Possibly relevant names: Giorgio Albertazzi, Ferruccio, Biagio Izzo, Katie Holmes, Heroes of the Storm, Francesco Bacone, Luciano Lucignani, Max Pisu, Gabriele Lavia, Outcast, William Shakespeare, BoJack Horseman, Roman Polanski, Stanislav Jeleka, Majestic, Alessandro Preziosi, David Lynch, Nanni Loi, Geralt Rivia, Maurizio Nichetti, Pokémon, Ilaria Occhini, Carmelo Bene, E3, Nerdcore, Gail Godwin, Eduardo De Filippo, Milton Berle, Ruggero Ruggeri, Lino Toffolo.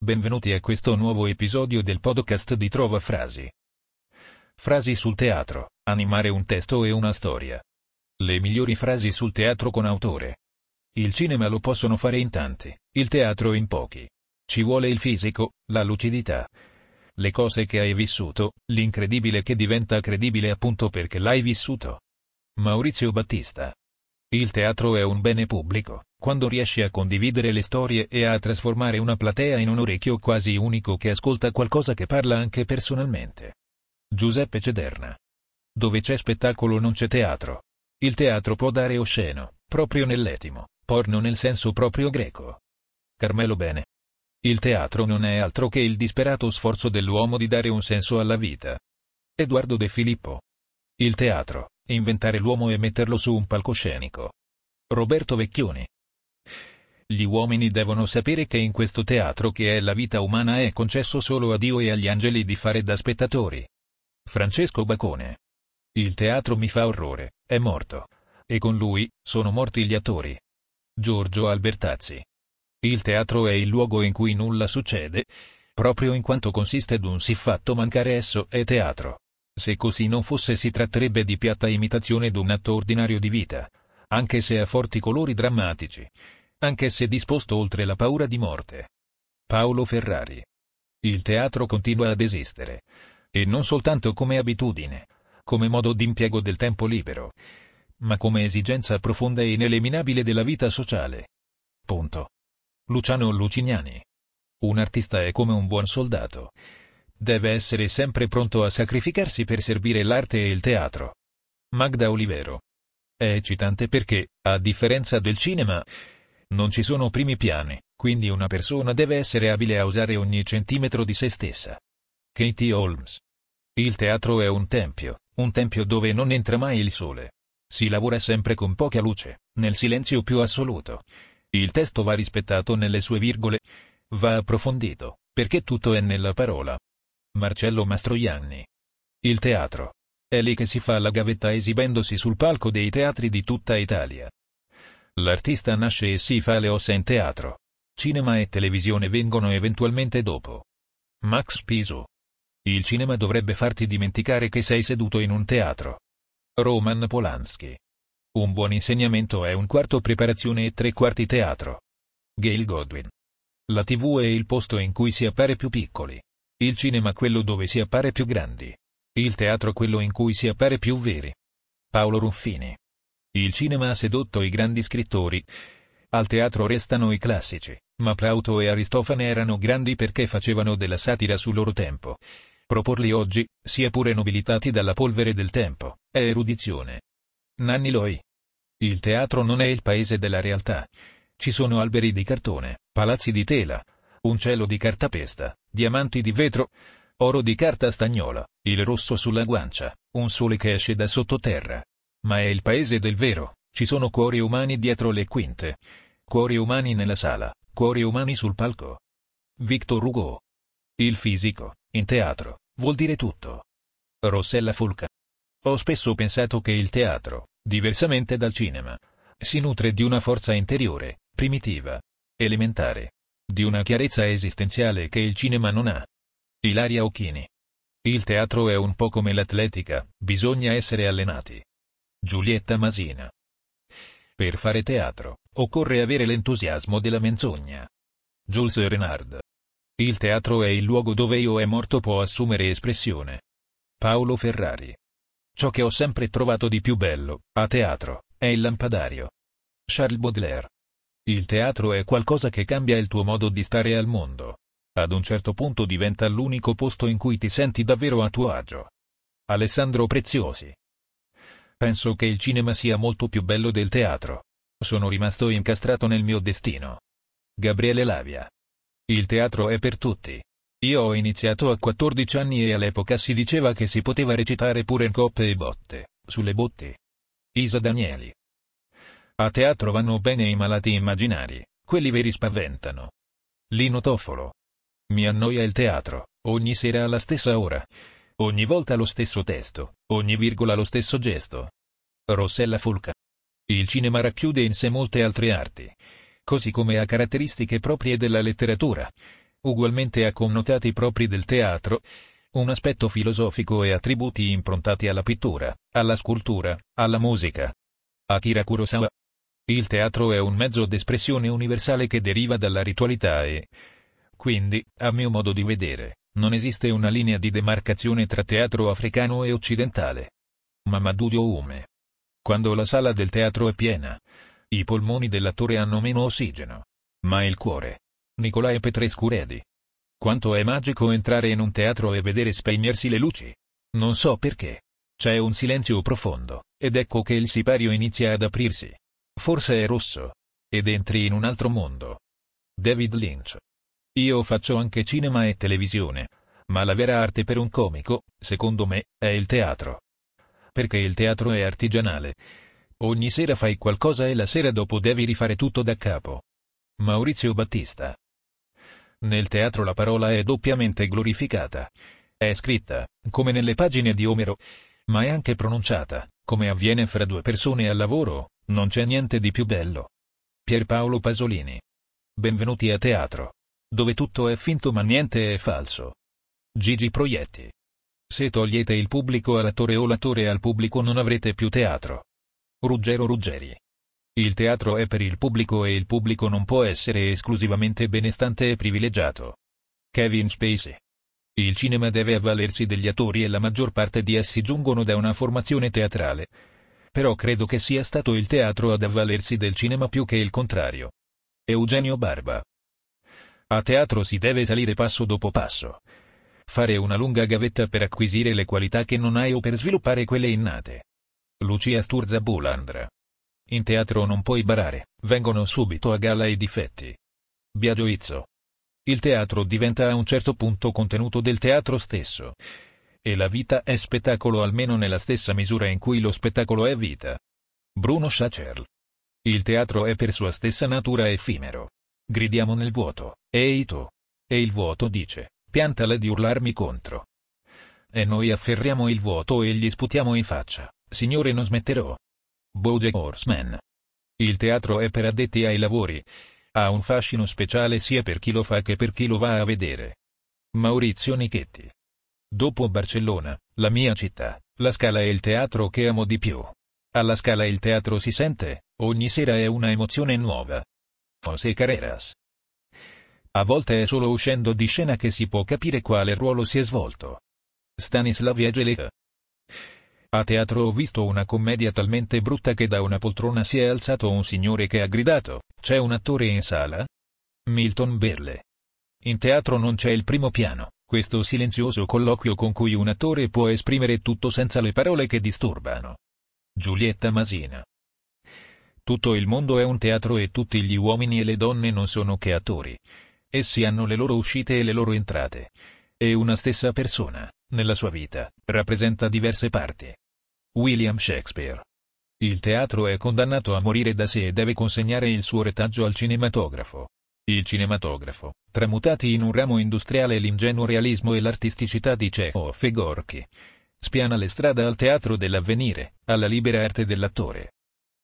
Benvenuti a questo nuovo episodio del podcast di Trova Frasi. Frasi sul teatro, animare un testo e una storia. Le migliori frasi sul teatro con autore. Il cinema lo possono fare in tanti, il teatro in pochi. Ci vuole il fisico, la lucidità. Le cose che hai vissuto, l'incredibile che diventa credibile appunto perché l'hai vissuto. Maurizio Battista. Il teatro è un bene pubblico, quando riesce a condividere le storie e a trasformare una platea in un orecchio quasi unico che ascolta qualcosa che parla anche personalmente. Giuseppe Cederna. Dove c'è spettacolo non c'è teatro. Il teatro può dare osceno, proprio nell'etimo, porno nel senso proprio greco. Carmelo Bene. Il teatro non è altro che il disperato sforzo dell'uomo di dare un senso alla vita. Eduardo De Filippo. Il teatro. Inventare l'uomo e metterlo su un palcoscenico. Roberto Vecchioni. Gli uomini devono sapere che in questo teatro che è la vita umana è concesso solo a Dio e agli angeli di fare da spettatori. Francesco Bacone. Il teatro mi fa orrore, è morto. E con lui, sono morti gli attori. Giorgio Albertazzi. Il teatro è il luogo in cui nulla succede, proprio in quanto consiste d'un siffatto mancare esso è teatro. Se così non fosse si tratterebbe di piatta imitazione d'un atto ordinario di vita, anche se a forti colori drammatici, anche se disposto oltre la paura di morte. Paolo Ferrari. Il teatro continua ad esistere, e non soltanto come abitudine, come modo d'impiego del tempo libero, ma come esigenza profonda e ineliminabile della vita sociale. Punto. Luciano Lucignani. Un artista è come un buon soldato. Deve essere sempre pronto a sacrificarsi per servire l'arte e il teatro. Magda Olivero. È eccitante perché, a differenza del cinema, non ci sono primi piani, quindi una persona deve essere abile a usare ogni centimetro di se stessa. Katie Holmes. Il teatro è un tempio dove non entra mai il sole. Si lavora sempre con poca luce, nel silenzio più assoluto. Il testo va rispettato nelle sue virgole, va approfondito, perché tutto è nella parola. Marcello Mastroianni. Il teatro. È lì che si fa la gavetta esibendosi sul palco dei teatri di tutta Italia. L'artista nasce e si fa le ossa in teatro. Cinema e televisione vengono eventualmente dopo. Max Pisu. Il cinema dovrebbe farti dimenticare che sei seduto in un teatro. Roman Polanski. Un buon insegnamento è un quarto preparazione e tre quarti teatro. Gail Godwin. La TV è il posto in cui si appare più piccoli. Il cinema quello dove si appare più grandi. Il teatro quello in cui si appare più veri. Paolo Ruffini. Il cinema ha sedotto i grandi scrittori. Al teatro restano i classici, ma Plauto e Aristofane erano grandi perché facevano della satira sul loro tempo. Proporli oggi, sia pure nobilitati dalla polvere del tempo, è erudizione. Nanni Loi. Il teatro non è il paese della realtà. Ci sono alberi di cartone, palazzi di tela, un cielo di cartapesta, diamanti di vetro, oro di carta stagnola, il rosso sulla guancia, un sole che esce da sottoterra. Ma è il paese del vero, ci sono cuori umani dietro le quinte, cuori umani nella sala, cuori umani sul palco. Victor Hugo. Il fisico, in teatro, vuol dire tutto. Rossella Fulca. Ho spesso pensato che il teatro, diversamente dal cinema, si nutre di una forza interiore, primitiva, elementare. Di una chiarezza esistenziale che il cinema non ha. Ilaria Occhini. Il teatro è un po' come l'atletica, bisogna essere allenati. Giulietta Masina. Per fare teatro, occorre avere l'entusiasmo della menzogna. Jules Renard. Il teatro è il luogo dove io è morto può assumere espressione. Paolo Ferrari. Ciò che ho sempre trovato di più bello, a teatro, è il lampadario. Charles Baudelaire. Il teatro è qualcosa che cambia il tuo modo di stare al mondo. Ad un certo punto diventa l'unico posto in cui ti senti davvero a tuo agio. Alessandro Preziosi. Penso che il cinema sia molto più bello del teatro. Sono rimasto incastrato nel mio destino. Gabriele Lavia. Il teatro è per tutti. Io ho iniziato a 14 anni e all'epoca si diceva che si poteva recitare pure in coppe e botte, sulle botti. Isa Danieli. A teatro vanno bene i malati immaginari, quelli veri spaventano. Lino Toffolo. Mi annoia il teatro, ogni sera alla stessa ora. Ogni volta lo stesso testo, ogni virgola lo stesso gesto. Rossella Fulca. Il cinema racchiude in sé molte altre arti, così come ha caratteristiche proprie della letteratura, ugualmente ha connotati propri del teatro, un aspetto filosofico e attributi improntati alla pittura, alla scultura, alla musica. Akira Kurosawa. Il teatro è un mezzo d'espressione universale che deriva dalla ritualità e, quindi, a mio modo di vedere, non esiste una linea di demarcazione tra teatro africano e occidentale. Mamadou Dioumé. Quando la sala del teatro è piena, i polmoni dell'attore hanno meno ossigeno. Ma il cuore. Nicolae Petrescu Redi. Quanto è magico entrare in un teatro e vedere spegnersi le luci. Non so perché. C'è un silenzio profondo, ed ecco che il sipario inizia ad aprirsi. Forse è rosso. Ed entri in un altro mondo. David Lynch. Io faccio anche cinema e televisione, ma la vera arte per un comico, secondo me, è il teatro. Perché il teatro è artigianale. Ogni sera fai qualcosa e la sera dopo devi rifare tutto da capo. Maurizio Battista. Nel teatro la parola è doppiamente glorificata. È scritta, come nelle pagine di Omero, ma è anche pronunciata, come avviene fra due persone al lavoro, non c'è niente di più bello. Pierpaolo Pasolini. Benvenuti a teatro, dove tutto è finto ma niente è falso. Gigi Proietti. Se togliete il pubblico all'attore o l'attore al pubblico non avrete più teatro. Ruggero Ruggeri. Il teatro è per il pubblico e il pubblico non può essere esclusivamente benestante e privilegiato. Kevin Spacey. Il cinema deve avvalersi degli attori e la maggior parte di essi giungono da una formazione teatrale. Però credo che sia stato il teatro ad avvalersi del cinema più che il contrario. Eugenio Barba. A teatro si deve salire passo dopo passo. Fare una lunga gavetta per acquisire le qualità che non hai o per sviluppare quelle innate. Lucia Sturza Bulandra. In teatro non puoi barare, vengono subito a gala i difetti. Biagio Izzo. Il teatro diventa a un certo punto contenuto del teatro stesso. E la vita è spettacolo almeno nella stessa misura in cui lo spettacolo è vita. Bruno Schacher. Il teatro è per sua stessa natura effimero. Gridiamo nel vuoto, ehi tu! E il vuoto dice, piantala di urlarmi contro. E noi afferriamo il vuoto e gli sputiamo in faccia, signore non smetterò. BoJack Horseman. Il teatro è per addetti ai lavori. Ha un fascino speciale sia per chi lo fa che per chi lo va a vedere. Maurizio Nichetti. Dopo Barcellona, la mia città, la Scala è il teatro che amo di più. Alla Scala il teatro si sente, ogni sera è una emozione nuova. José Carreras. A volte è solo uscendo di scena che si può capire quale ruolo si è svolto. Stanislav Jeleka. A teatro ho visto una commedia talmente brutta che da una poltrona si è alzato un signore che ha gridato, c'è un attore in sala? Milton Berle. In teatro non c'è il primo piano, questo silenzioso colloquio con cui un attore può esprimere tutto senza le parole che disturbano. Giulietta Masina. Tutto il mondo è un teatro e tutti gli uomini e le donne non sono che attori. Essi hanno le loro uscite e le loro entrate. E una stessa persona, nella sua vita, rappresenta diverse parti. William Shakespeare. Il teatro è condannato a morire da sé e deve consegnare il suo retaggio al cinematografo. Il cinematografo, tramutati in un ramo industriale l'ingenuo realismo e l'artisticità di Chekhov e Gorky, spiana le strade al teatro dell'avvenire, alla libera arte dell'attore.